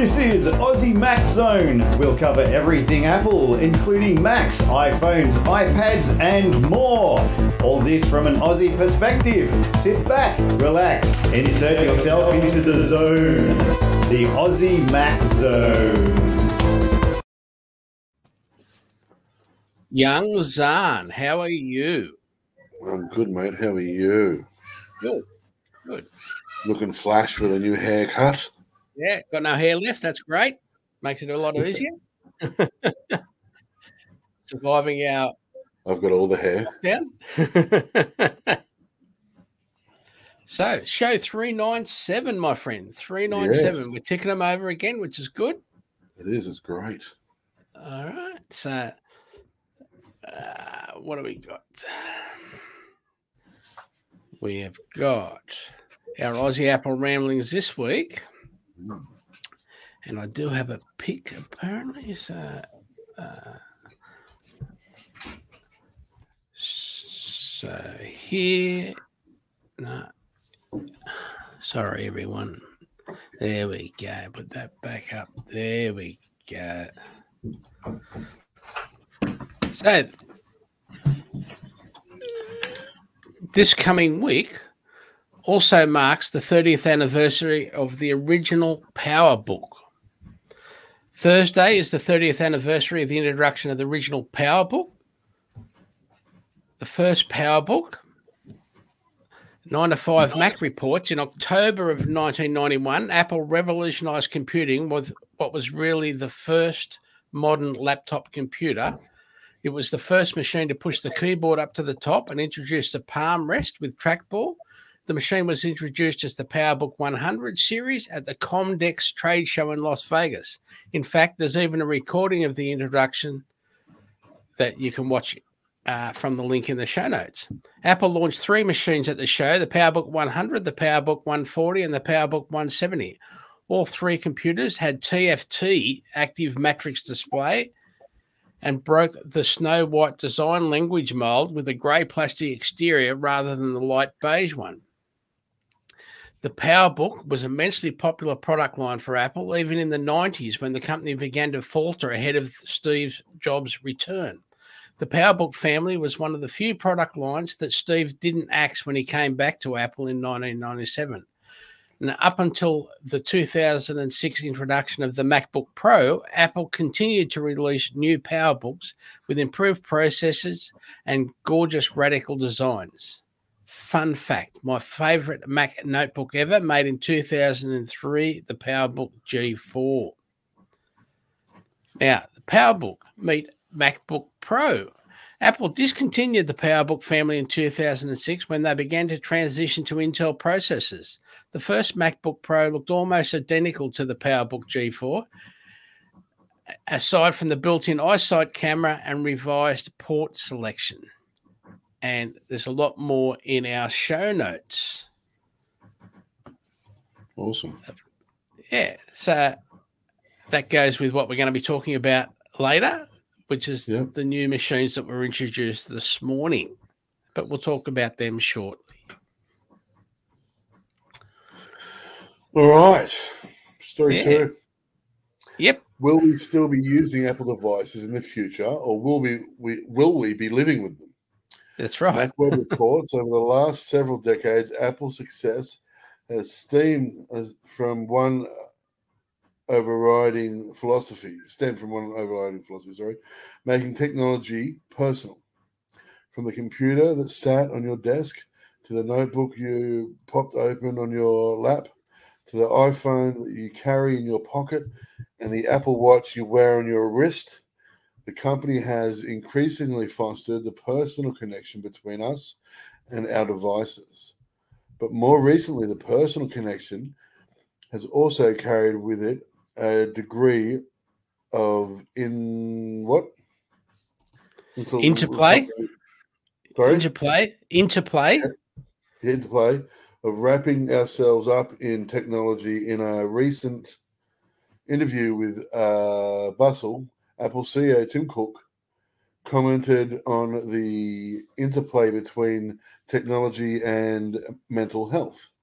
This is Aussie Mac Zone. We'll cover everything Apple, including Macs, iPhones, iPads, and more. All this from an Aussie perspective. Sit back, relax, insert yourself into the zone. The Aussie Mac Zone. Young Zahn, how are you? I'm good, mate. How are you? Good. Looking flash with a new haircut. Yeah, got no hair left. That's great. Makes it a lot easier. Surviving our... I've got all the hair. So, show 397, my friend. 397. Yes. We're ticking them over again, which is good. It is. It's great. All right. So, what do we got? We have got our Aussie Apple Ramblings this week. And I do have a pick, apparently. So here, no, sorry, everyone. There we go. Put that back up. There we go. So this coming week also marks the 30th anniversary of the original PowerBook. Thursday is the 30th anniversary of the introduction of the original PowerBook, the first PowerBook. 9 to 5 Mac reports. In October of 1991, Apple revolutionized computing with what was really the first modern laptop computer. It was the first machine to push the keyboard up to the top and introduced a palm rest with trackball. The machine was introduced as the PowerBook 100 series at the Comdex trade show in Las Vegas. In fact, there's even a recording of the introduction that you can watch from the link in the show notes. Apple launched three machines at the show, the PowerBook 100, the PowerBook 140, and the PowerBook 170. All three computers had TFT, active matrix display, and broke the Snow White design language mold with a grey plastic exterior rather than the light beige one. The PowerBook was an immensely popular product line for Apple, even in the 90s when the company began to falter ahead of Steve Jobs' return. The PowerBook family was one of the few product lines that Steve didn't axe when he came back to Apple in 1997. And up until the 2006 introduction of the MacBook Pro, Apple continued to release new PowerBooks with improved processors and gorgeous radical designs. Fun fact, my favourite Mac notebook ever, made in 2003, the PowerBook G4. Now, the PowerBook meet MacBook Pro. Apple discontinued the PowerBook family in 2006 when they began to transition to Intel processors. The first MacBook Pro looked almost identical to the PowerBook G4, aside from the built-in iSight camera and revised port selection. And there's a lot more in our show notes. Awesome. Yeah. So that goes with what we're going to be talking about later, which is the new machines that were introduced this morning. But we'll talk about them shortly. All right. Story two. Yep. Will we still be using Apple devices in the future, or will we be living with them? That's right. MacWeb reports over the last several decades, Apple's success has stemmed from one overriding philosophy, making technology personal. From the computer that sat on your desk to the notebook you popped open on your lap to the iPhone that you carry in your pocket and the Apple Watch you wear on your wrist, the company has increasingly fostered the personal connection between us and our devices. But more recently, the personal connection has also carried with it a degree of interplay of wrapping ourselves up in technology. In a recent interview with Bustle, Apple CEO Tim Cook commented on the interplay between technology and mental health.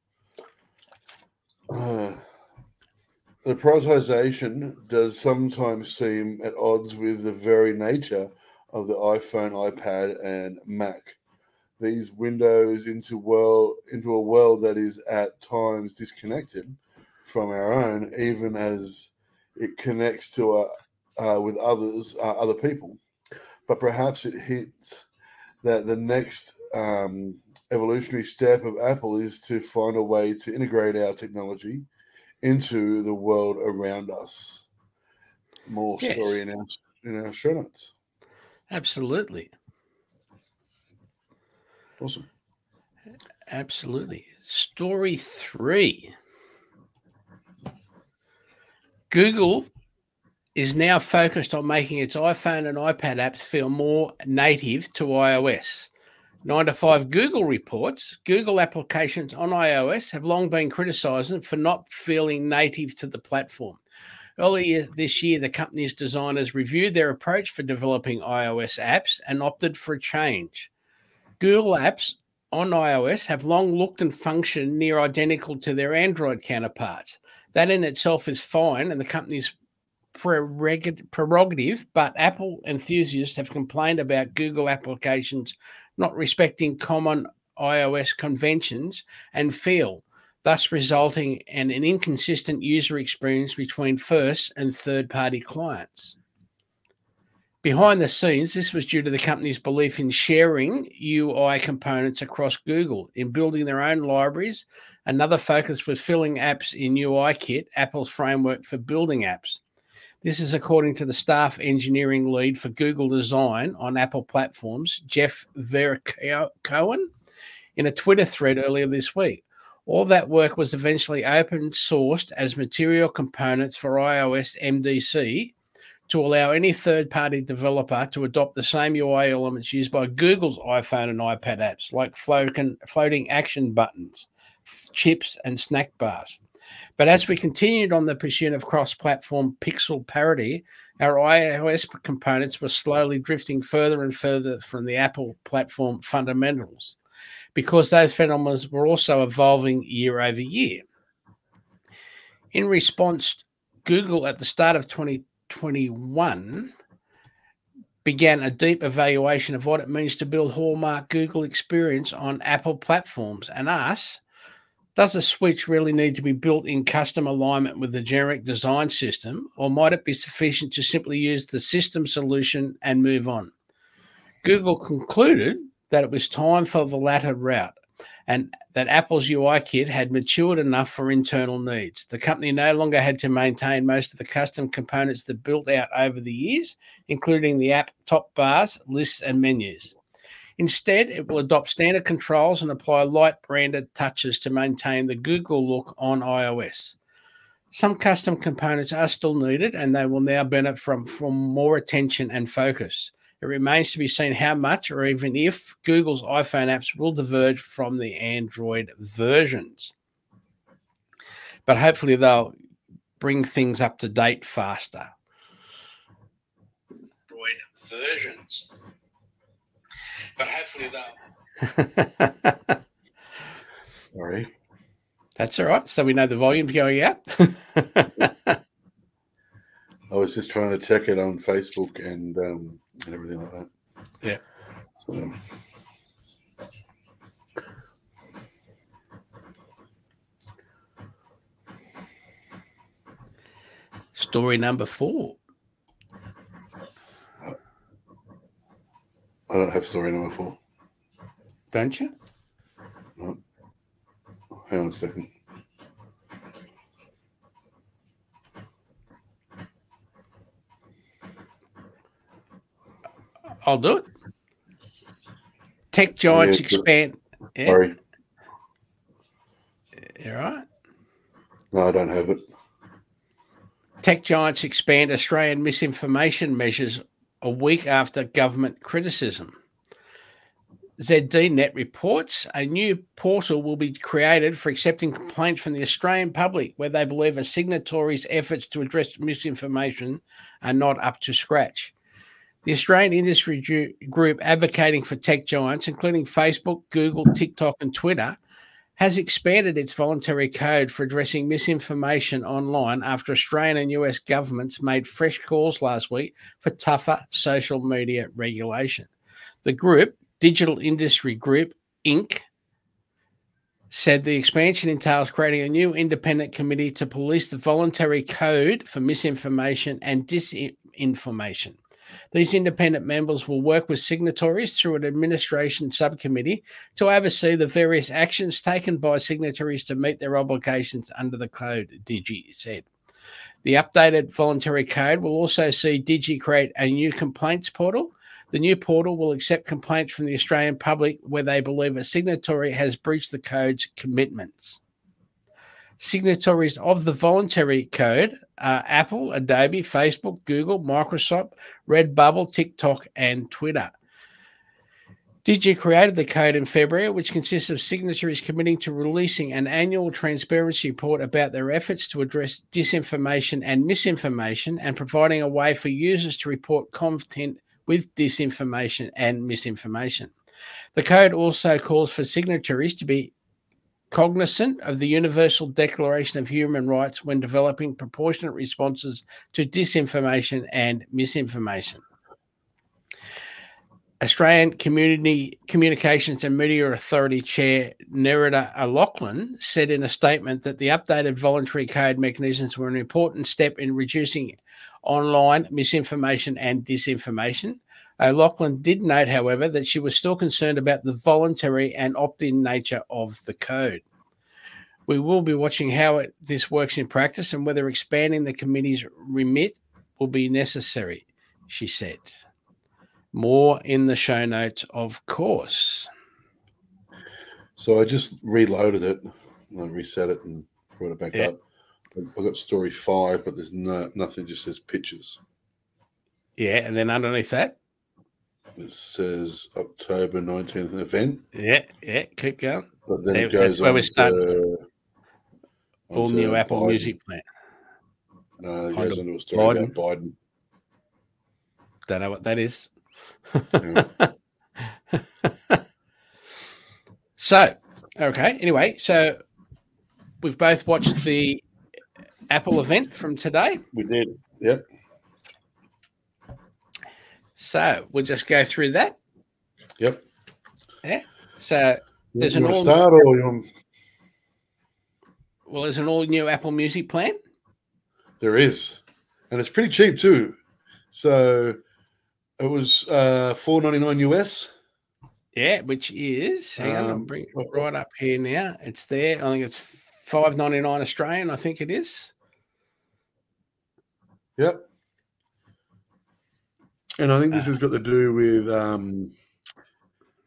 The prioritization does sometimes seem at odds with the very nature of the iPhone, iPad, and Mac. These windows into a world that is at times disconnected from our own, even as it connects to with other people. But perhaps it hints that the next evolutionary step of Apple is to find a way to integrate our technology into the world around us. More story in our show notes. Absolutely. Awesome. Absolutely. Story 3. Google is now focused on making its iPhone and iPad apps feel more native to iOS. 9to5 Google reports Google applications on iOS have long been criticised for not feeling native to the platform. Earlier this year, the company's designers reviewed their approach for developing iOS apps and opted for a change. Google apps on iOS have long looked and functioned near identical to their Android counterparts. That in itself is fine and the company's prerogative, but Apple enthusiasts have complained about Google applications not respecting common iOS conventions and feel, thus resulting in an inconsistent user experience between first and third-party clients. Behind the scenes, this was due to the company's belief in sharing UI components across Google, in building their own libraries. Another focus was filling apps in UIKit, Apple's framework for building apps. This is according to the staff engineering lead for Google Design on Apple platforms, Jeff Verkoeijen, in a Twitter thread earlier this week. All that work was eventually open-sourced as material components for iOS MDC, to allow any third-party developer to adopt the same UI elements used by Google's iPhone and iPad apps, like floating action buttons, chips, and snack bars. But as we continued on the pursuit of cross-platform pixel parity, our iOS components were slowly drifting further and further from the Apple platform fundamentals, because those phenomena were also evolving year over year. In response, Google, at the start of 2021 began a deep evaluation of what it means to build hallmark Google experience on Apple platforms and us. Does a switch really need to be built in custom alignment with the generic design system, or might it be sufficient to simply use the system solution and move on? Google concluded that it was time for the latter route, and that Apple's UIKit had matured enough for internal needs. The company no longer had to maintain most of the custom components that built out over the years, including the app top bars, lists, and menus. Instead, it will adopt standard controls and apply light-branded touches to maintain the Google look on iOS. Some custom components are still needed, and they will now benefit from more attention and focus. It remains to be seen how much, or even if, Google's iPhone apps will diverge from the Android versions. But hopefully they'll bring things up to date faster. Android versions. But hopefully they'll... Sorry. That's all right. So we know the volume's going out. I was just trying to check it on Facebook and everything like that. Yeah. So. Story number 4. I don't have story number 4. Don't you? No. Hang on a second. I'll do it. Tech giants expand. Yeah. Sorry. All right. No, I don't have it. Tech giants expand Australian misinformation measures a week after government criticism. ZDNet reports a new portal will be created for accepting complaints from the Australian public where they believe a signatory's efforts to address misinformation are not up to scratch. The Australian industry group advocating for tech giants, including Facebook, Google, TikTok, and Twitter, has expanded its voluntary code for addressing misinformation online after Australian and US governments made fresh calls last week for tougher social media regulation. The group, Digital Industry Group Inc., said the expansion entails creating a new independent committee to police the voluntary code for misinformation and disinformation. These independent members will work with signatories through an administration subcommittee to oversee the various actions taken by signatories to meet their obligations under the code, Digi said. The updated voluntary code will also see Digi create a new complaints portal. The new portal will accept complaints from the Australian public where they believe a signatory has breached the code's commitments. Signatories of the voluntary code are Apple, Adobe, Facebook, Google, Microsoft, Redbubble, TikTok, and Twitter. Digi created the code in February, which consists of signatories committing to releasing an annual transparency report about their efforts to address disinformation and misinformation and providing a way for users to report content with disinformation and misinformation. The code also calls for signatories to be cognizant of the Universal Declaration of Human Rights when developing proportionate responses to disinformation and misinformation. Australian Community Communications and Media Authority Chair Nerida O'Loughlin said in a statement that the updated voluntary code mechanisms were an important step in reducing online misinformation and disinformation. O'Loughlin did note, however, that she was still concerned about the voluntary and opt-in nature of the code. We will be watching how this works in practice and whether expanding the committee's remit will be necessary, she said. More in the show notes, of course. So I just reloaded it and reset it and brought it back up. I've got story 5, but there's nothing. It just says pictures. Yeah, and then underneath that? It says October 19th event. Yeah, keep going. But then it goes where on we start. All new Apple Biden. Music plan. No, it goes on to a story Biden. About Biden. Don't know what that is. So we've both watched the Apple event from today. We did, yep. So we'll just go through that. Yep. Yeah. So there's an all start new... Well, there's an all new Apple Music plan. There is, and it's pretty cheap too. So it was $4.99 US. Yeah, which is hang on, I'll bring it right up here now. It's there. I think it's $5.99 Australian. I think it is. Yep. And I think this has got to do with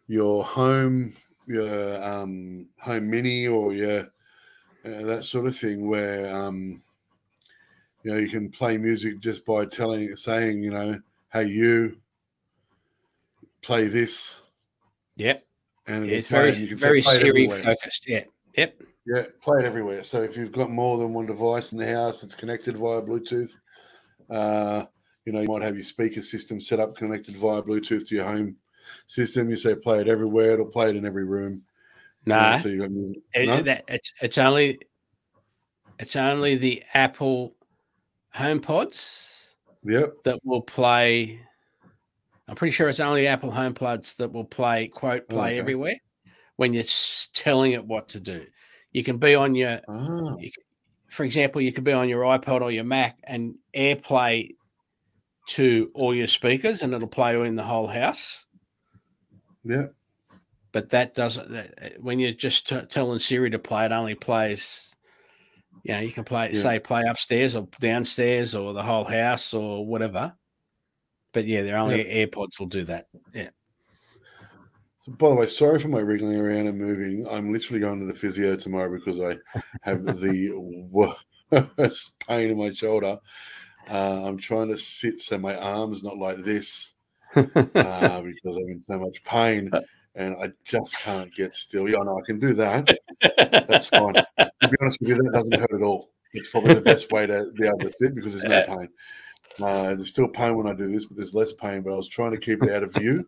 your home, your home mini, or your that sort of thing, where you can play music just by saying, hey, you play this. Yep. And it's very Siri focused. Yeah. Yep. Yeah, play it everywhere. So if you've got more than one device in the house that's connected via Bluetooth, you might have your speaker system set up connected via Bluetooth to your home system. You say play it everywhere. It'll play it in every room. It's only the Apple HomePods that will play. I'm pretty sure it's only Apple HomePods that will play, quote, play everywhere when you're telling it what to do. You can be on your, for example, you could be on your iPod or your Mac and AirPlay to all your speakers, and it'll play in the whole house. Yeah, but that doesn't. When you're just telling Siri to play, it only plays. You can play, play upstairs or downstairs or the whole house or whatever. But they're only AirPods will do that. Yeah. By the way, sorry for my wriggling around and moving. I'm literally going to the physio tomorrow because I have the worst pain in my shoulder. I'm trying to sit so my arm's not like this because I'm in so much pain and I just can't get still. Yeah, no, I can do that. That's fine. To be honest with you, that doesn't hurt at all. It's probably the best way to be able to sit because there's no pain. There's still pain when I do this, but there's less pain. But I was trying to keep it out of view.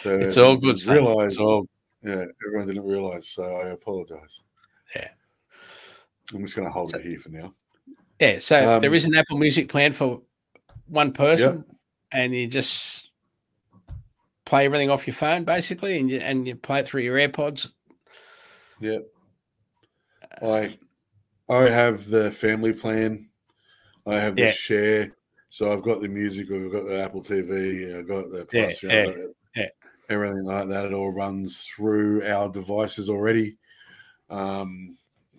So it's all good. Realize Yeah, everyone didn't realize, so I apologize. Yeah. I'm just going to hold it here for now. Yeah, so there is an Apple Music plan for one person, and you just play everything off your phone, basically, and you play it through your AirPods. Yeah. I have the family plan. I have the share. So I've got the music, I've got the Apple TV, I've got the Plus, everything like that. It all runs through our devices already. I've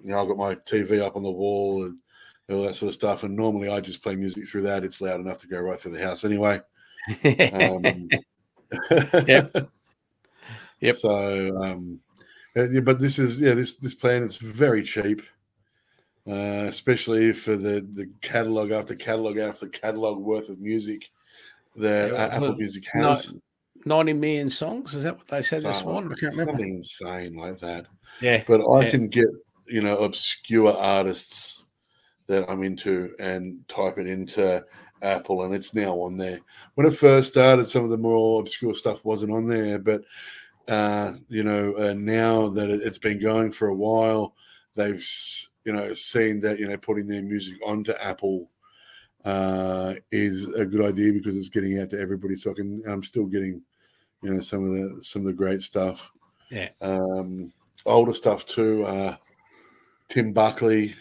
got my TV up on the wall and all that sort of stuff. And normally I just play music through that. It's loud enough to go right through the house anyway. Yep. So, but this is, this plan, it's very cheap, especially for the catalog after catalog after catalog worth of music that Apple Music has. 90 million songs? Is that what they said this morning? I can't remember. Something insane like that. Yeah. But I can get, obscure artists that I'm into and type it into Apple, and it's now on there. When it first started, some of the more obscure stuff wasn't on there, but now that it's been going for a while, they've seen that putting their music onto Apple is a good idea because it's getting out to everybody. So I'm still getting some of the great stuff. Yeah, older stuff too. Tim Buckley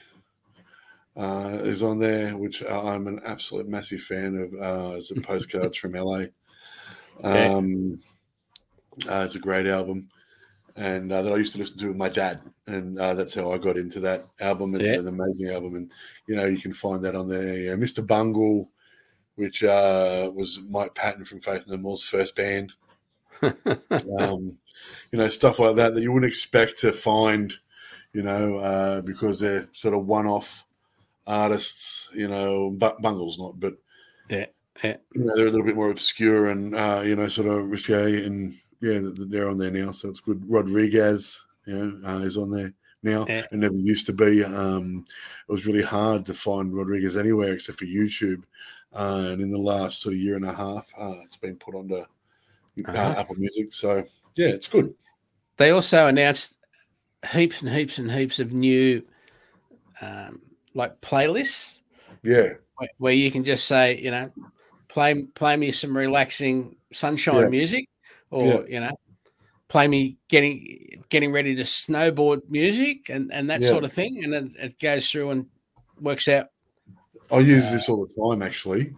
is on there, which I'm an absolute massive fan of. As a Postcards from LA. It's a great album, and that I used to listen to with my dad, and that's how I got into that album. It's an amazing album, and you can find that on there. Yeah, Mr. Bungle, which was Mike Patton from Faith No More's first band, stuff like that you wouldn't expect to find, because they're sort of one-off artists. Bungle's not, but they're a little bit more obscure and sort of risque and. Yeah, they're on there now, so it's good. Rodriguez, is on there now. Yeah. It never used to be. It was really hard to find Rodriguez anywhere except for YouTube. And in the last sort of year and a half, it's been put onto Apple Music. So, yeah, it's good. They also announced heaps and heaps and heaps of new, playlists. Yeah. Where you can just say, play me some relaxing sunshine music. Or, play me getting ready to snowboard music and that sort of thing. And it goes through and works out. I use this all the time, actually,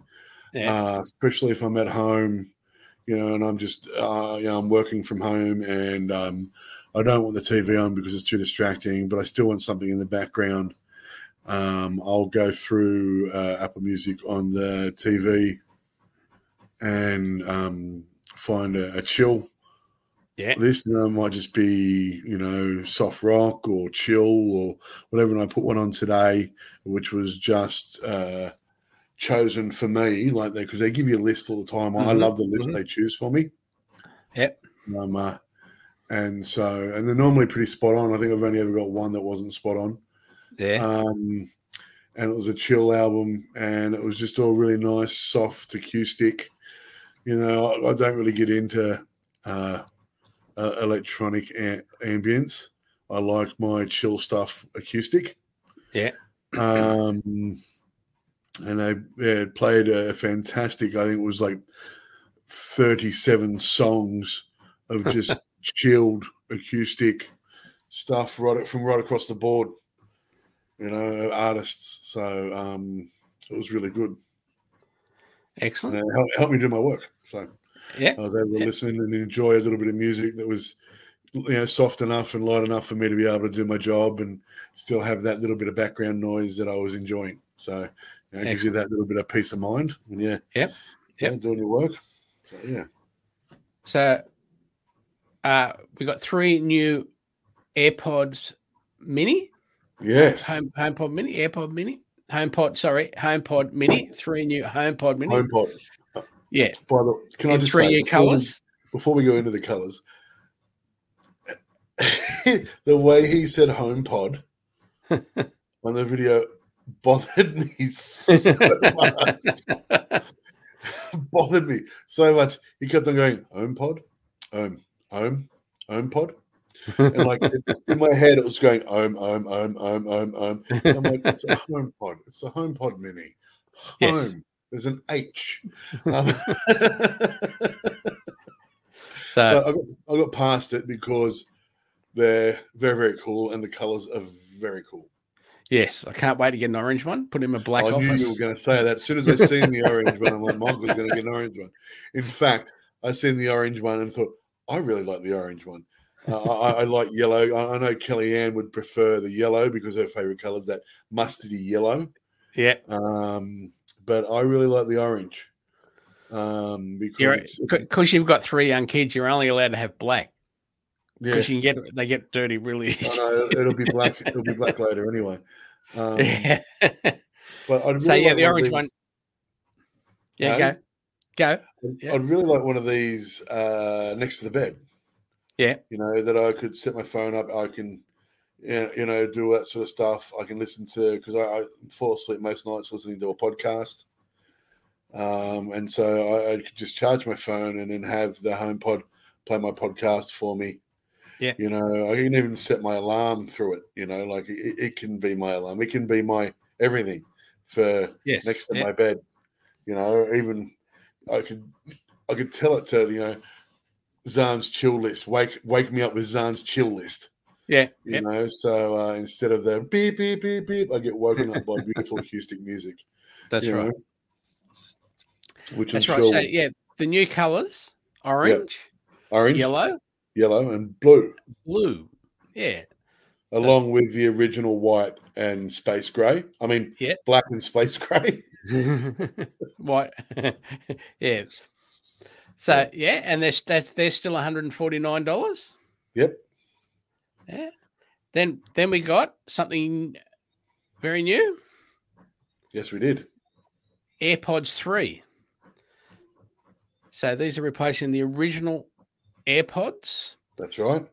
especially if I'm at home, and I'm just, I'm working from home and I don't want the TV on because it's too distracting, but I still want something in the background. I'll go through Apple Music on the TV and find a chill list, and it might just be soft rock or chill or whatever. And I put one on today, which was just chosen for me, like that, because they give you a list all the time. Mm-hmm. I love the list they choose for me. Yep. And they're normally pretty spot on. I think I've only ever got one that wasn't spot on. Yeah. And it was a chill album, and it was just all really nice, soft acoustic. I don't really get into electronic ambience. I like my chill stuff acoustic. Yeah. And they played a fantastic, I think it was like 37 songs of just chilled acoustic stuff right across the board, artists. So it was really good. Excellent. And it helped me do my work. So I was able to listen and enjoy a little bit of music that was, soft enough and light enough for me to be able to do my job and still have that little bit of background noise that I was enjoying. So it gives you that little bit of peace of mind when you're doing your work. So, So we got 3 new AirPods mini. Yes. HomePod mini, AirPod mini. HomePod mini, 3 new HomePod mini. HomePod. Yeah. By the way, can I just say, 3 new colours. Before we go into the colours, the way he said HomePod on the video bothered me so much. Bothered me so much. He kept on going, HomePod, HomePod, And like in my head, it was going ohm. And I'm like, it's a HomePod. It's a HomePod mini. Home. Yes. There's an H. So I got past it because they're very, very cool, and the colours are very cool. Yes, I can't wait to get an orange one. Put him a black office. I knew you were going to say that. As soon as I seen the orange one, I'm like, Michael's going to get an orange one. In fact, I seen the orange one and thought, I really like the orange one. I like yellow. I know Kellyanne would prefer the yellow because her favourite colour is that mustardy yellow. Yeah. But I really like the orange. Because you've got three young kids, you're only allowed to have black. Yeah, because they get dirty really easy. Oh, no, it'll be black later anyway. Yeah. But I'd really like the orange one. Yeah, go. I'd really like one of these next to the bed. Yeah, that I could set my phone up. I can, do that sort of stuff. I can listen to, because I fall asleep most nights listening to a podcast. And so I could just charge my phone and then have the HomePod play my podcast for me. Yeah, I can even set my alarm through it. It can be my alarm. It can be my everything for next to my bed. Even I could tell it to Zahn's chill list. Wake me up with Zahn's chill list. Yeah, So instead of the beep beep beep beep, I get woken up by beautiful acoustic music. That's right. Which is right. So the new colours: orange, yellow and blue. Yeah. Along with the original white and space grey. I mean, black and space grey. White. Yeah. So, and they're still $149. Yep. Yeah. Then we got something very new. Yes, we did. AirPods 3. So these are replacing the original AirPods. That's right.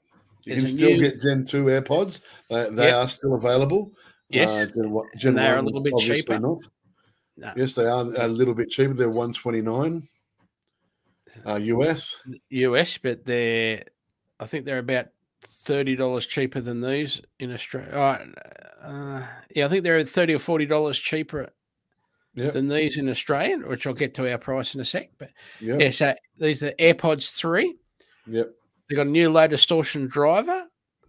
You can still get Gen 2 AirPods. They are still available. Yes. Gen 1 they're a little bit cheaper. Not. No. Yes, they are a little bit cheaper. They're $129 US. US, but I think they're about $30 cheaper than these in Australia. I think they're $30 or $40 cheaper than these in Australia, which I'll get to our price in a sec. But so these are AirPods 3. Yep. They've got a new low distortion driver.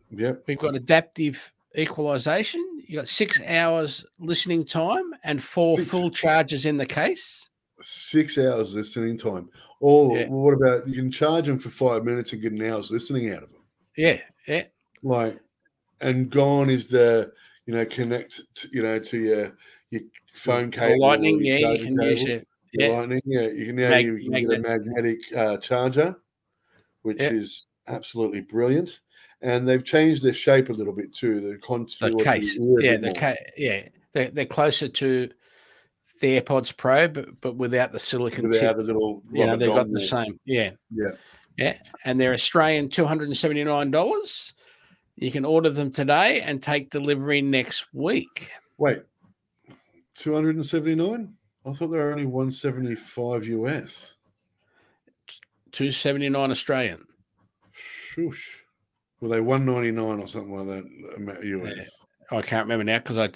Yep. We've got adaptive equalization. You've got 6 hours listening time and four full charges in the case. 6 hours listening time. Or what about you can charge them for 5 minutes and get an hour's listening out of them? Yeah. Yeah. And gone is the, connect, to your phone cable. The lightning, you can use it. Yeah. Lightning, you can now you get a magnetic charger, which is absolutely brilliant. And they've changed their shape a little bit too. The case. They're closer to the AirPods Pro, but without the silicon tip. The little they've got the same. Yeah. Yeah. Yeah. And they're Australian $279. You can order them today and take delivery next week. Wait. 279? I thought they were only 175 US. 279 Australian. Shoosh. Were they 199 or something like that US? I can't remember now because I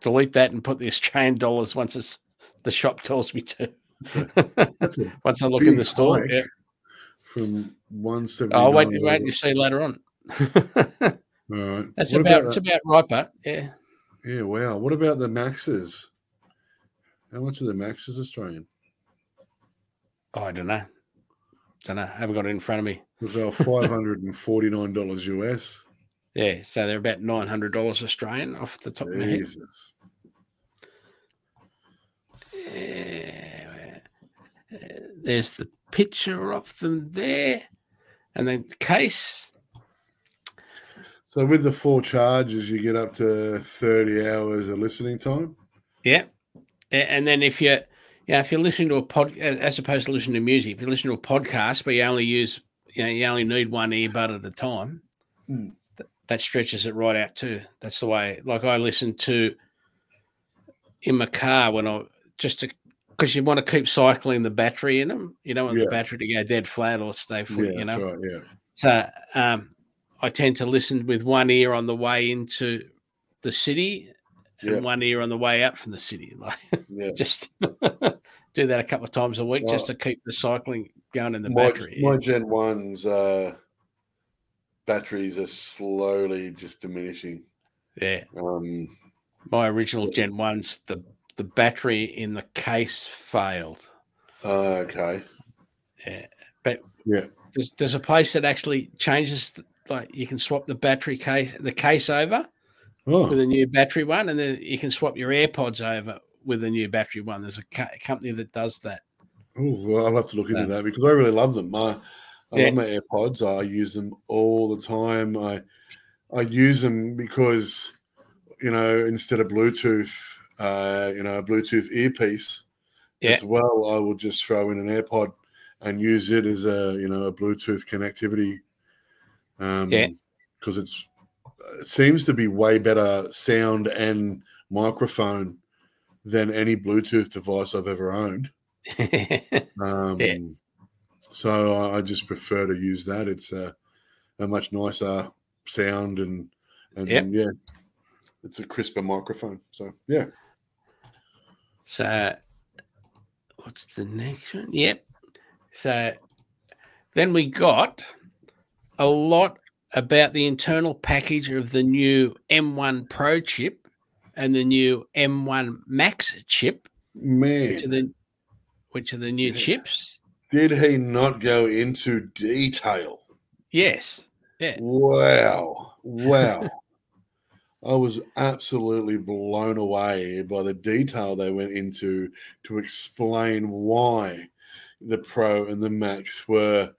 delete that and put the Australian dollars once the shop tells me to. That's once I look in the store. Yeah. From 179. Oh, wait and see later on. All right. That's about right, but yeah. Yeah, wow. What about the Maxes? How much are the Maxes Australian? Oh, I don't know. I haven't got it in front of me. It was $549 US. Yeah, so they're about $900 Australian off the top of my head. Yeah. There's the picture of them there. And then the case. So with the four charges, you get up to 30 hours of listening time. Yeah. And then if you're... Yeah, if you're listening to a pod, as opposed to listening to music, if you listen to a podcast, but you only use, you only need one earbud at a time, that stretches it right out too. That's the way. Like I listen to in my car because you want to keep cycling the battery in them. You don't want the battery to go dead flat or stay flat. Right, yeah. So I tend to listen with one ear on the way into the city and one ear on the way out from the city. Like just do that a couple of times a week just to keep the cycling going in the battery. My Gen 1's batteries are slowly just diminishing. Yeah. My original Gen 1's, the battery in the case failed. Okay. Yeah. But there's a place that actually changes, like you can swap the battery case, the case over with a new battery one, and then you can swap your AirPods over with a new battery one. There's a company that does that. Oh, well, I'll have to look into that because I really love them. I love my AirPods. I use them all the time. I use them because, you know, instead of Bluetooth, a Bluetooth earpiece as well, I will just throw in an AirPod and use it as a Bluetooth connectivity. Because it seems to be way better sound and microphone than any Bluetooth device I've ever owned. So I just prefer to use that. It's a much nicer sound and it's a crisper microphone. So yeah. So what's the next one? Yep. So then we got a lot about the internal package of the new M1 Pro chip and the new M1 Max chip, which are the new chips. Did he not go into detail? Yes. Yeah. Wow. I was absolutely blown away by the detail they went into to explain why the Pro and the Max were,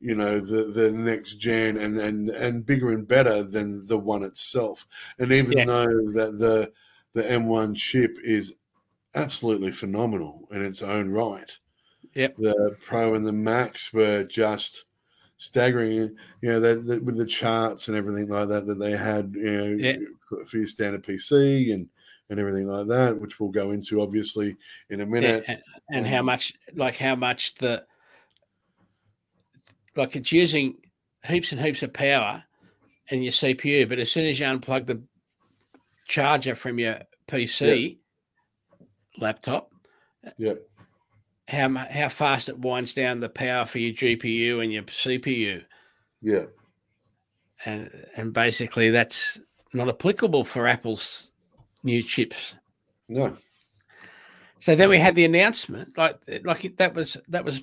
you know, the next gen and bigger and better than the one itself. And even though that the M1 chip is absolutely phenomenal in its own right, the Pro and the Max were just staggering. You know, that with the charts and everything like that they had, you know, for your standard PC and everything like that, which we'll go into obviously in a minute. And how much the, like, it's using heaps and heaps of power in your CPU, but as soon as you unplug the charger from your PC laptop, how fast it winds down the power for your GPU and your CPU. Yeah. And basically that's not applicable for Apple's new chips. No. So then we had the announcement, like that was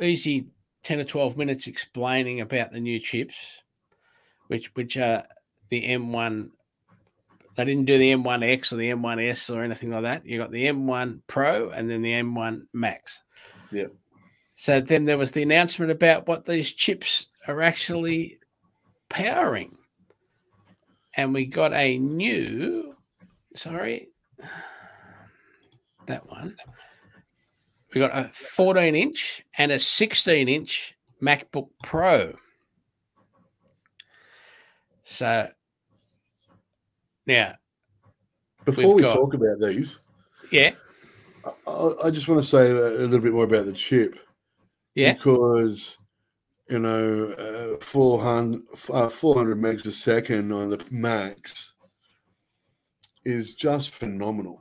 easy 10 or 12 minutes explaining about the new chips, which are the M1. They didn't do the M1X or the M1S or anything like that. You got the M1 Pro and then the M1 Max. Yeah. So then there was the announcement about what these chips are actually powering. And we got a new, we got a 14-inch and a 16-inch MacBook Pro. So now, before we talk about these, I just want to say a little bit more about the chip, because you know, 400 megs a second on the Max is just phenomenal.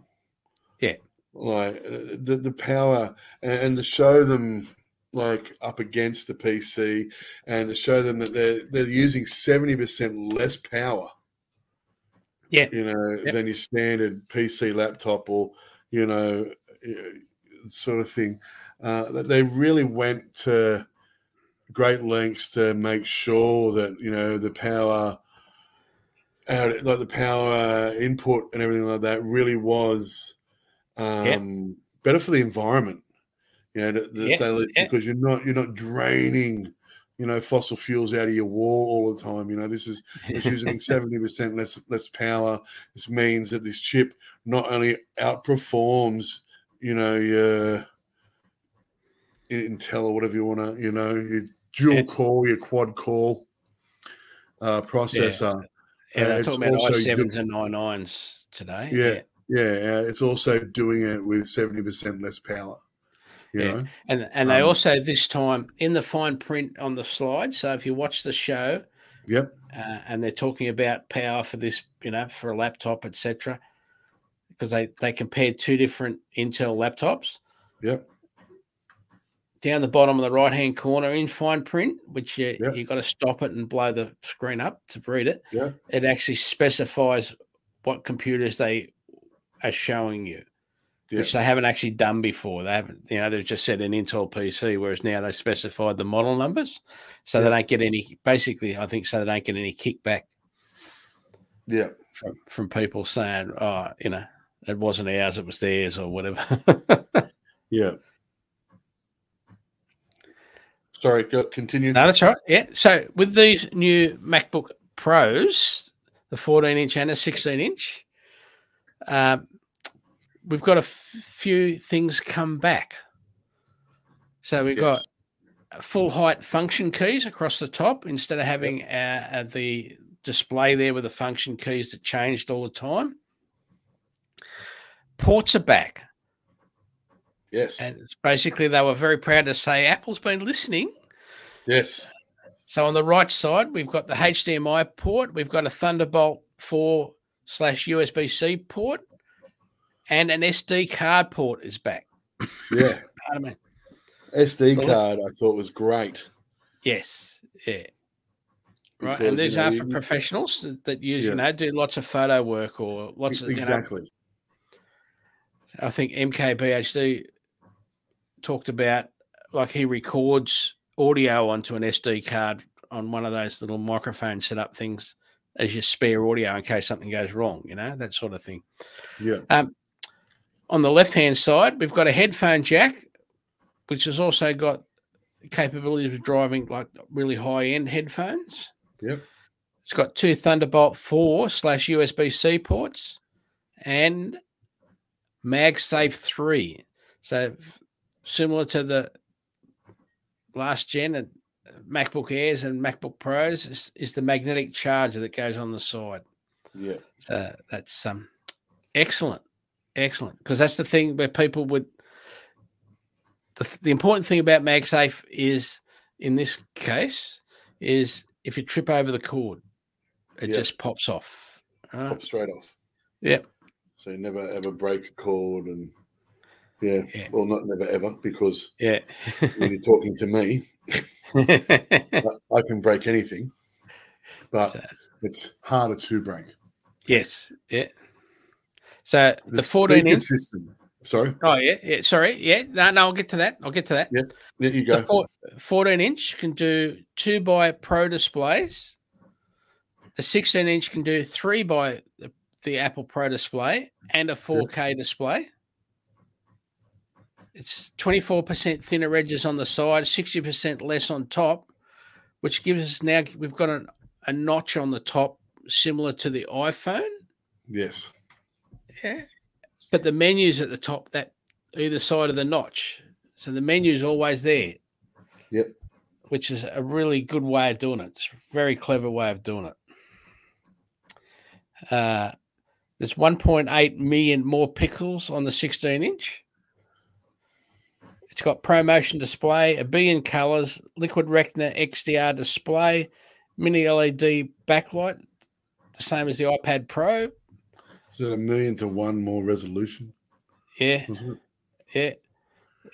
Yeah. Like the power and to show them like up against the PC and to show them that they're using 70% less power, than your standard PC laptop or, you know, sort of thing. They really went to great lengths to make sure that, you know, the power out, like the power input and everything like that really was better for the environment, you know, to say least, because you're not draining, you know, fossil fuels out of your wall all the time. You know, it's using 70% less power. This means that this chip not only outperforms, you know, your Intel or whatever you want to, you know, your dual core, your quad core processor. Yeah, they're talking about i7s and i9s today. Yeah. Yeah, it's also doing it with 70% less power. You know? And they also this time in the fine print on the slide. So if you watch the show Yep. And they're talking about power for this, you know, for a laptop, etc. Because they compared two different Intel laptops. Yep. Down the bottom of the right-hand corner in fine print, which you got to stop it and blow the screen up to read it. Yep. It actually specifies what computers they are showing you, which they haven't actually done before. They haven't, you know, they've just said an Intel PC, whereas now they specified the model numbers, so they don't get any. Basically, I think so they don't get any kickback. Yeah, from people saying, oh, you know, it wasn't ours, it was theirs, or whatever. Yeah. Sorry, continue. No, that's right. Yeah. So with these new MacBook Pros, the 14-inch and the 16-inch, we've got a few things come back. So we've got full-height function keys across the top instead of having the display there with the function keys that changed all the time. Ports are back. Yes. And it's basically they were very proud to say Apple's been listening. Yes. So on the right side, we've got the HDMI port. We've got a Thunderbolt 4/USB-C port. And an SD card port is back. Yeah. Pardon me. SD card I thought was great. Yes. Yeah. Right. Because, and these are for professionals that use, you know, do lots of photo work or lots of, exactly. You know, I think MKBHD talked about, like, he records audio onto an SD card on one of those little microphone setup things as your spare audio in case something goes wrong, you know, that sort of thing. Yeah. On the left-hand side, we've got a headphone jack, which has also got capabilities of driving, like, really high-end headphones. Yep. It's got two Thunderbolt 4/USB-C ports and MagSafe 3, so similar to the last gen and MacBook Airs and MacBook Pros is the magnetic charger that goes on the side. Yeah, that's excellent because that's the thing where people would. The important thing about MagSafe is in this case is if you trip over the cord, it just pops off. Pops straight off. Yep. So you never, ever break a cord and, well, not never, ever, because when you're talking to me, I can break anything, but it's harder to break. Yes, yeah. So the 14-inch system. Sorry? Oh, yeah, sorry. Yeah, no, I'll get to that. Yeah, there you go. The 14-inch can do 2x Pro displays. The 16-inch can do 3x the Apple Pro display and a 4K display. It's 24% thinner edges on the side, 60% less on top, which gives us now we've got a notch on the top similar to the iPhone. Yes. Yeah. But the menu's at the top, that either side of the notch. So the menu's always there. Yep. Which is a really good way of doing it. It's a very clever way of doing it. There's 1.8 million more pixels on the 16-inch. It's got ProMotion display, a billion colors, Liquid Retina XDR display, mini LED backlight, the same as the iPad Pro. Is it 1,000,000 to 1 more resolution? Yeah. Wasn't it? Yeah.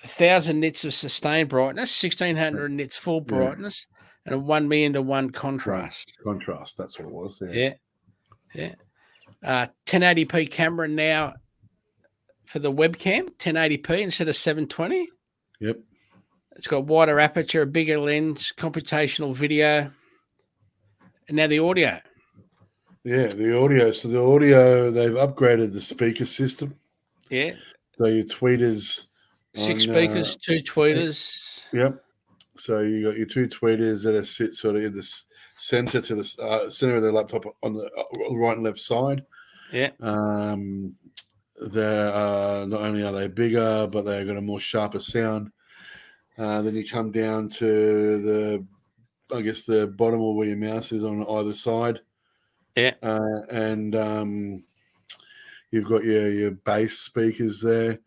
1,000 nits of sustained brightness, 1,600 nits full brightness, and a 1,000,000 to 1 contrast. That's what it was. Yeah. 1080p camera now for the webcam, 1080p instead of 720. Yep. It's got wider aperture, a bigger lens, computational video, and now the audio. Yeah, the audio. So the audio, they've upgraded the speaker system. Yeah. So your tweeters. 6 speakers, 2 tweeters. Yep. So you got your 2 tweeters that are sit sort of in this center to the center of the laptop on the right and left side. Yeah. They're not only are they bigger, but they've got a more sharper sound. Then you come down to the bottom or where your mouse is on either side. Yeah. And you've got your bass speakers there.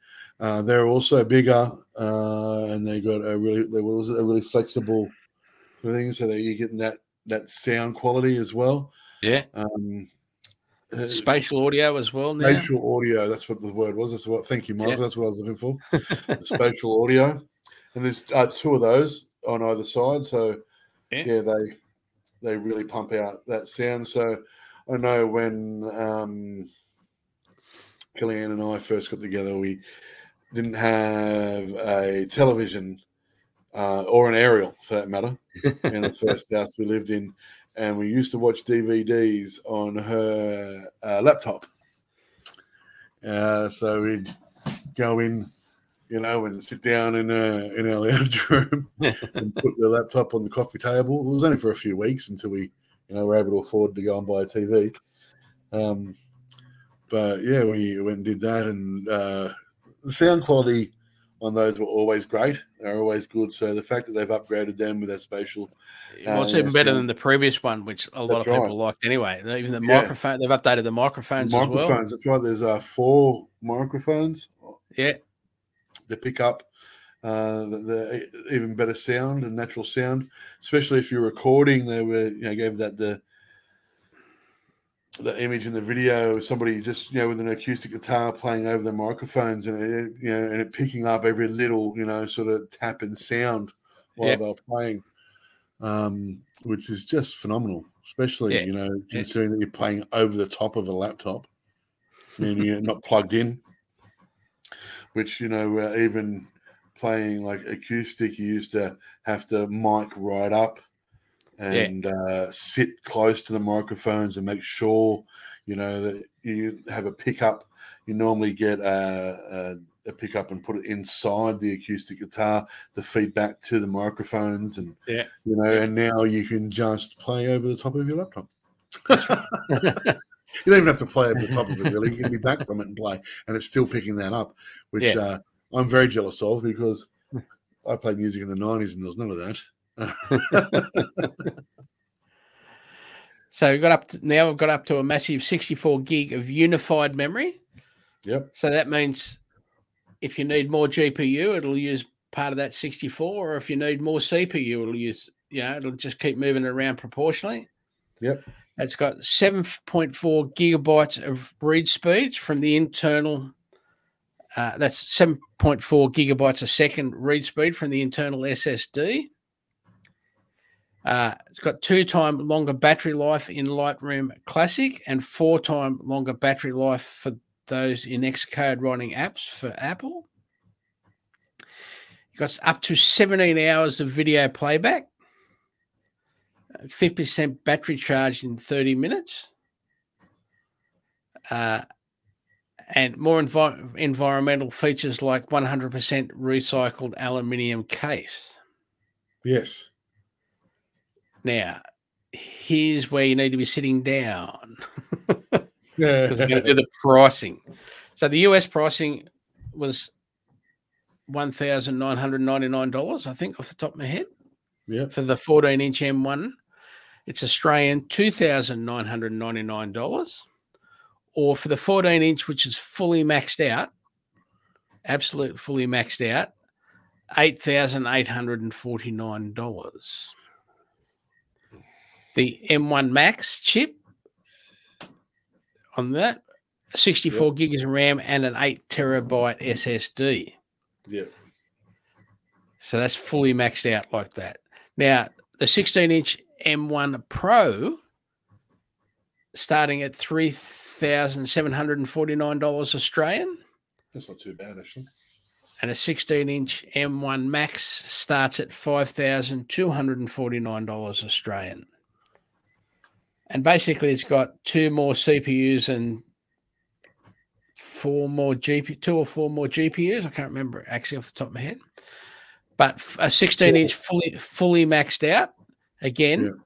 They're also bigger, and they got a really flexible thing so that you're getting that that sound quality as well. Yeah. Spatial audio as well now. Spatial audio, that's what the word was. That's what, thank you, Mike. Yeah. That's what I was looking for. Spatial audio. And there's two of those on either side. So, yeah they really pump out that sound. So I know when Kellyanne and I first got together, we didn't have a television or an aerial, for that matter, in the first house we lived in. And we used to watch DVDs on her laptop. So we'd go in, you know, and sit down in our lounge room and put the laptop on the coffee table. It was only for a few weeks until we, you know, were able to afford to go and buy a TV. But, yeah, we went and did that. And the sound quality on those were always great. They're always good. So the fact that they've upgraded them with their spatial. What's even better than the previous one, which a lot of people liked anyway. Even the microphone, they've updated the microphones as well. Microphones, that's right. There's four microphones. Yeah. To pick up the even better sound and natural sound, especially if you're recording. They were, you know, gave that the image in the video of somebody just, you know, with an acoustic guitar playing over the microphones and it, you know, and it picking up every little, you know, sort of tap and sound while they're playing, which is just phenomenal, especially you know, considering that you're playing over the top of a laptop and you're not plugged in. Which, you know, even playing like acoustic, you used to have to mic right up and sit close to the microphones and make sure, you know, that you have a pickup. You normally get a pickup and put it inside the acoustic guitar, the feedback to the microphones. And, you know, and now you can just play over the top of your laptop. You don't even have to play over the top of it, really. You can be back from it and play, and it's still picking that up, which I'm very jealous of because I played music in the 90s and there was none of that. So we've got up to a massive 64 gig of unified memory. Yep. So that means if you need more GPU, it'll use part of that 64, or if you need more CPU, it'll use, you know, it'll just keep moving around proportionally. Yep. It's got 7.4 gigabytes of read speeds from the internal. That's 7.4 gigabytes a second read speed from the internal SSD. It's got 2-time longer battery life in Lightroom Classic and 4-time longer battery life for those in Xcode running apps for Apple. It got up to 17 hours of video playback. 50% battery charge in 30 minutes. And more environmental features like 100% recycled aluminium case. Yes. Now, here's where you need to be sitting down. Because we're going to do the pricing. So the US pricing was $1,999, I think, off the top of my head. Yeah. For the 14-inch M1. It's Australian $2,999, or for the 14-inch, which is fully maxed out, absolute fully maxed out, $8,849. The M1 Max chip on that, 64 gigs of RAM and an 8 terabyte SSD. Yeah. So that's fully maxed out like that. Now the 16-inch M1 Pro, starting at $3,749 Australian. That's not too bad, actually. And a 16-inch M1 Max starts at $5,249 Australian. And basically, it's got 2 more CPUs and 2 or 4 more GPUs. I can't remember actually off the top of my head. But a 16-inch fully maxed out. Again,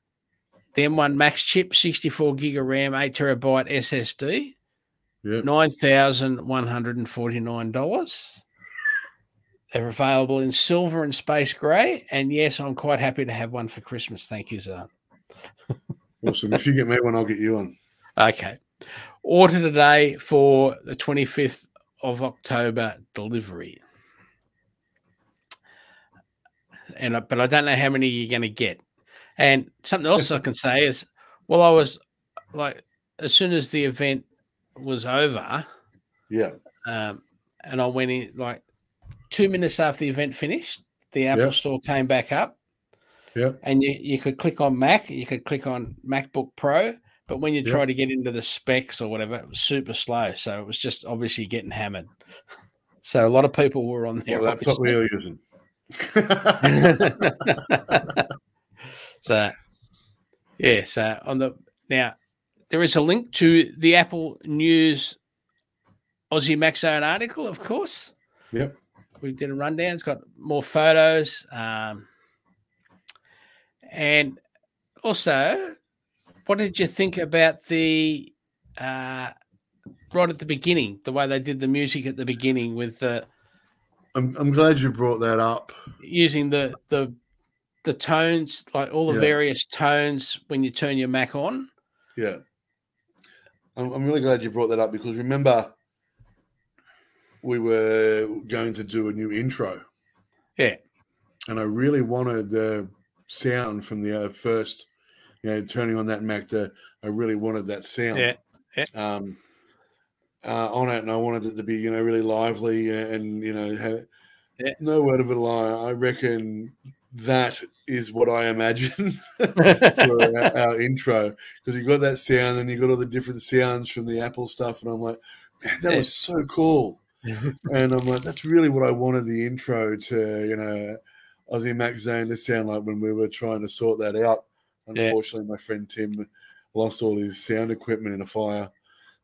the M1 Max chip, 64 gig of RAM, 8 terabyte SSD, $9,149. They're available in silver and space grey. And yes, I'm quite happy to have one for Christmas. Thank you, sir. Awesome. If you get me one, I'll get you one. Okay. Order today for the 25th of October delivery. But I don't know how many you're going to get. And something else I can say is, well, I was like, as soon as the event was over, and I went in, like 2 minutes after the event finished, the Apple Store came back up. And you could click on Mac, you could click on MacBook Pro, but when you try to get into the specs or whatever, it was super slow. So it was just obviously getting hammered. So a lot of people were on there. Well, that's what we were using. So, yeah. So on the now, there is a link to the Apple News Aussie Mac Zone article, of course. Yep. We did a rundown. It's got more photos. And also, what did you think about the right at the beginning, the way they did the music at the beginning with the? I'm glad you brought that up. Using the tones, like all the various tones when you turn your Mac on. Yeah, I'm really glad you brought that up because remember, we were going to do a new intro. Yeah, and I really wanted the sound from the first, you know, turning on that Mac, I really wanted that sound on it, and I wanted it to be, you know, really lively and, you know, have, no word of a lie, I reckon that is what I imagine for our intro, because you got that sound and you got all the different sounds from the Apple stuff, and I'm like, man, that was so cool. And I'm like, that's really what I wanted the intro to, you know, Aussie Mac Zone to sound like when we were trying to sort that out. Unfortunately, my friend Tim lost all his sound equipment in a fire,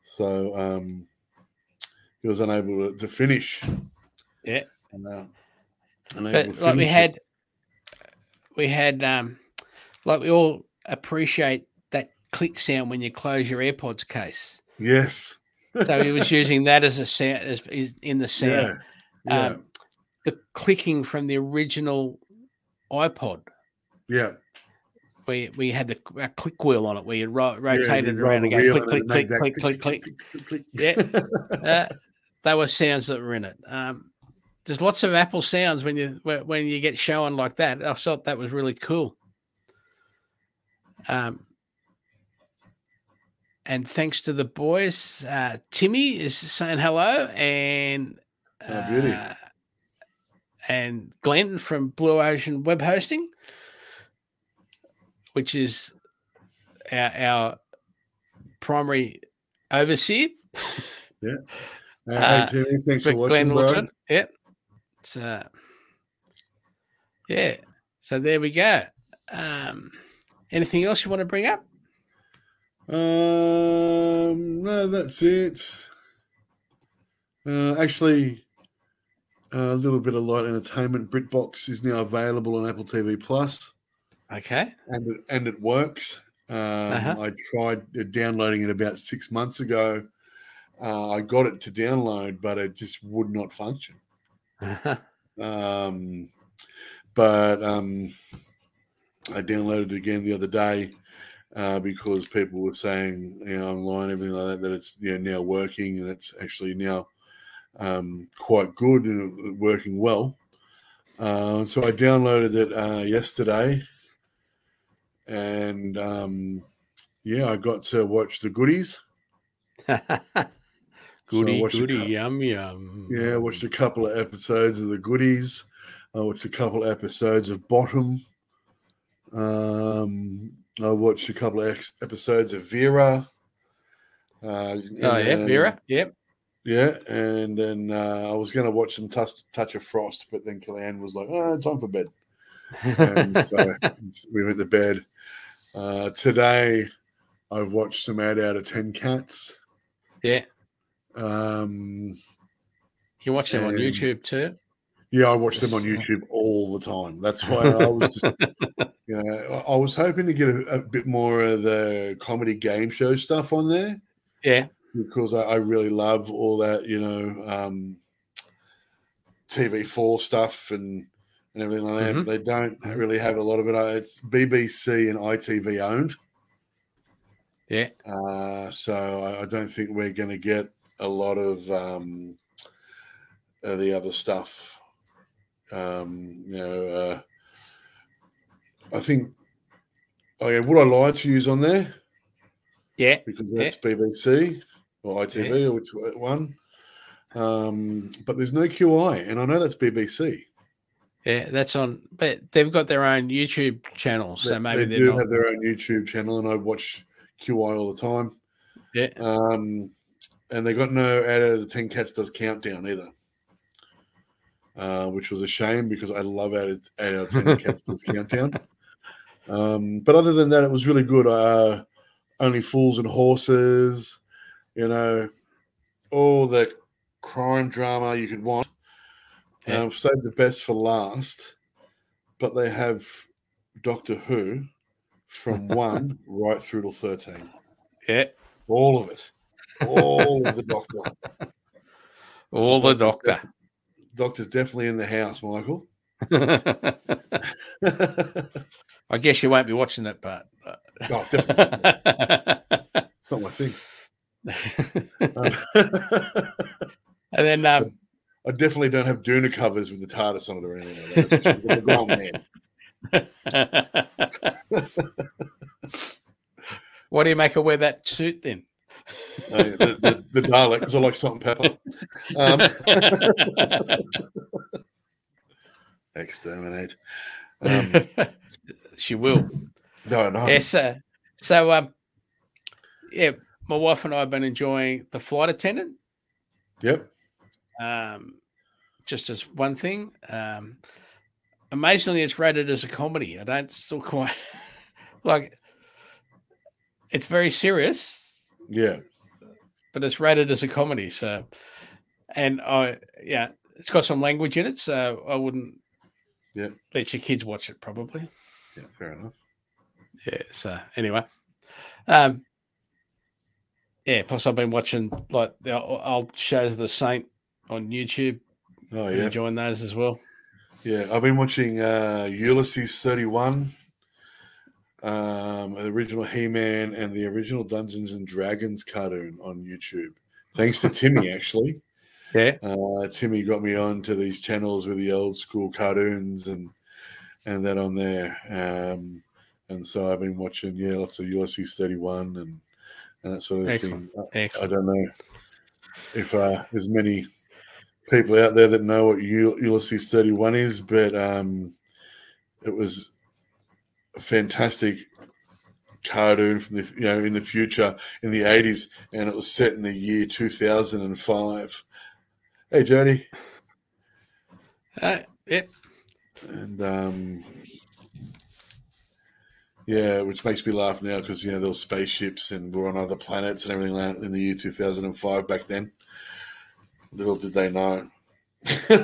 so he was unable to finish. Yeah, and, but like we had like we all appreciate that click sound when you close your AirPods case. Yes. So he was using that as a sound, as in the sound. Yeah. The clicking from the original iPod. Yeah. We had a click wheel on it where you rotated around and go click, click, click, click, click, click, click. They were sounds that were in it. There's lots of Apple sounds when you get shown like that. I thought that was really cool. And thanks to the boys, Timmy is saying hello, and beauty. And Glenn from Blue Ocean Web Hosting, which is our primary overseer. Yeah. Hey, Timmy, thanks for watching, bro. Yeah. So, yeah. So there we go. Anything else you want to bring up? No, that's it. Actually, a little bit of light entertainment. BritBox is now available on Apple TV Plus. Okay. And it works. I tried downloading it about 6 months ago. I got it to download, but it just would not function. But I downloaded it again the other day. Because people were saying, you know, online, everything like that it's, you know, now working, and it's actually now quite good and working well. So I downloaded it yesterday, and I got to watch The Goodies. Yum. Yeah, I watched a couple of episodes of The Goodies. I watched a couple of episodes of Bottom. I watched a couple of episodes of Vera. Vera. Yep. Yeah, and then I was going to watch some Touch of Frost, but then Kellyanne was like, oh, time for bed. And so we went to bed. Today I watched some 8 Out of 10 Cats. Yeah. You watch them on YouTube too? Yeah, I watch them on YouTube all the time. That's why I was just, you know, I was hoping to get a bit more of the comedy game show stuff on there. Yeah. Because I really love all that, you know, TV4 stuff and everything like that. But they don't really have a lot of it. It's BBC and ITV owned. Yeah. So I don't think we're going to get a lot of the other stuff. I think Okay, would I lie to you on there? Yeah. Because that's BBC or ITV or which one. But there's no QI, and I know that's BBC. Yeah, that's on. But they've got their own YouTube channel, so maybe they do have their own YouTube channel, and I watch QI all the time. Yeah. And they got no 8 out of 10 Cats Does Countdown either, which was a shame because I love 8 out of 10 Cats Does Countdown. But other than that, it was really good. Only Fools and Horses, you know, all the crime drama you could want. Saved the best for last, but they have Doctor Who from 1 right through to 13. Yeah. All of it. All of the Doctor. All the Doctor. Doctor's definitely in the house, Michael. I guess you won't be watching that part. But... Oh, definitely not. It's not my thing. And then... I definitely don't have Duna covers with the TARDIS on it or anything like that. She's a grown man. Why do you make her wear that suit then? The Dalek, because I like salt and pepper. Exterminate. She will. No. Yes. So, my wife and I have been enjoying The Flight Attendant. Yep. Just as one thing. Amazingly, it's rated as a comedy. I don't still quite like. It's very serious. Yeah. But it's rated as a comedy. So, and it's got some language in it. So I wouldn't. Yeah. Let your kids watch it probably. Yeah, fair enough. Yeah. So anyway. Plus, I've been watching like the old shows of The Saint on YouTube. Oh, yeah. Enjoying those as well. Yeah, I've been watching Ulysses 31, the original He-Man and the original Dungeons and Dragons cartoon on YouTube. Thanks to Timmy, actually. Yeah. Timmy got me onto these channels with the old school cartoons and that on there. And so I've been watching, lots of Ulysses 31 and that sort of thing. Excellent. I don't know if there's many... people out there that know what Ulysses 31 is, but it was a fantastic cartoon from the in the future in the 80s, and it was set in the year 2005. Hey, Jody. Yep. And which makes me laugh now because there were spaceships and we're on other planets and everything like that in the year 2005 back then. Little did they know. They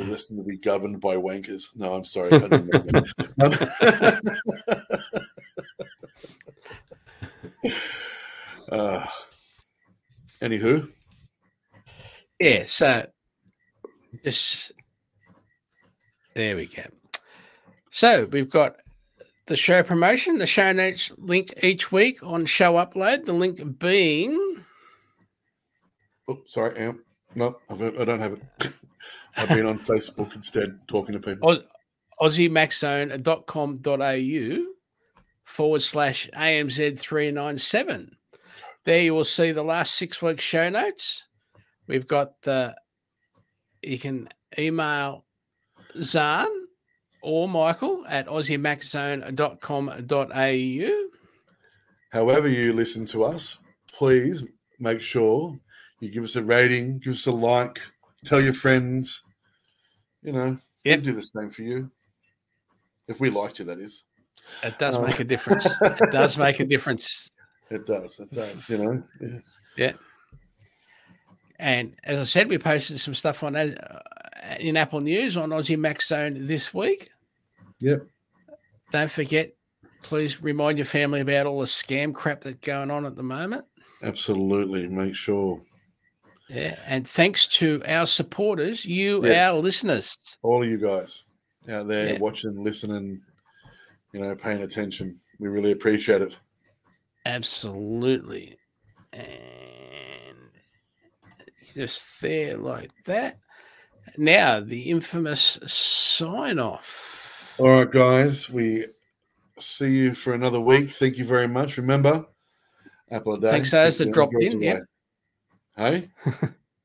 were destined to be governed by wankers. No, I'm sorry. I didn't know that. Anywho. Yeah, so just there we go. So we've got the show promotion, the show notes linked each week on show upload, the link being... Oh, sorry, no, I don't have it. I've been on Facebook instead, talking to people. AussieMacZone.com.au/AMZ397. There you will see the last 6 weeks' show notes. We've got you can email Zahn or Michael at AussieMacZone.com.au. However you listen to us, please make sure... you give us a rating, give us a like, tell your friends. We'll do the same for you. If we liked you, that is. It does make a difference. It does make a difference. It does, Yeah. Yeah. And as I said, we posted some stuff on in Apple News on Aussie Mac Zone this week. Yep. Don't forget, please remind your family about all the scam crap that's going on at the moment. Absolutely. Make sure. Yeah, and thanks to our supporters, our listeners. All of you guys out there watching, listening, paying attention. We really appreciate it. Absolutely. And just there like that. Now, the infamous sign-off. All right, guys, we see you for another week. Thank you very much. Remember, Apple a day. Thanks to those that dropped in. Yeah. Hey?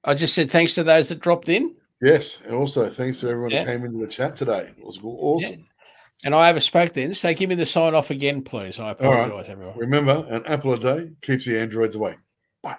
I just said thanks to those that dropped in. Yes. And also thanks to everyone who came into the chat today. It was awesome. Yeah. And I overspoke then, so give me the sign off again, please. I apologize, everyone. Remember, an apple a day keeps the androids away. Bye.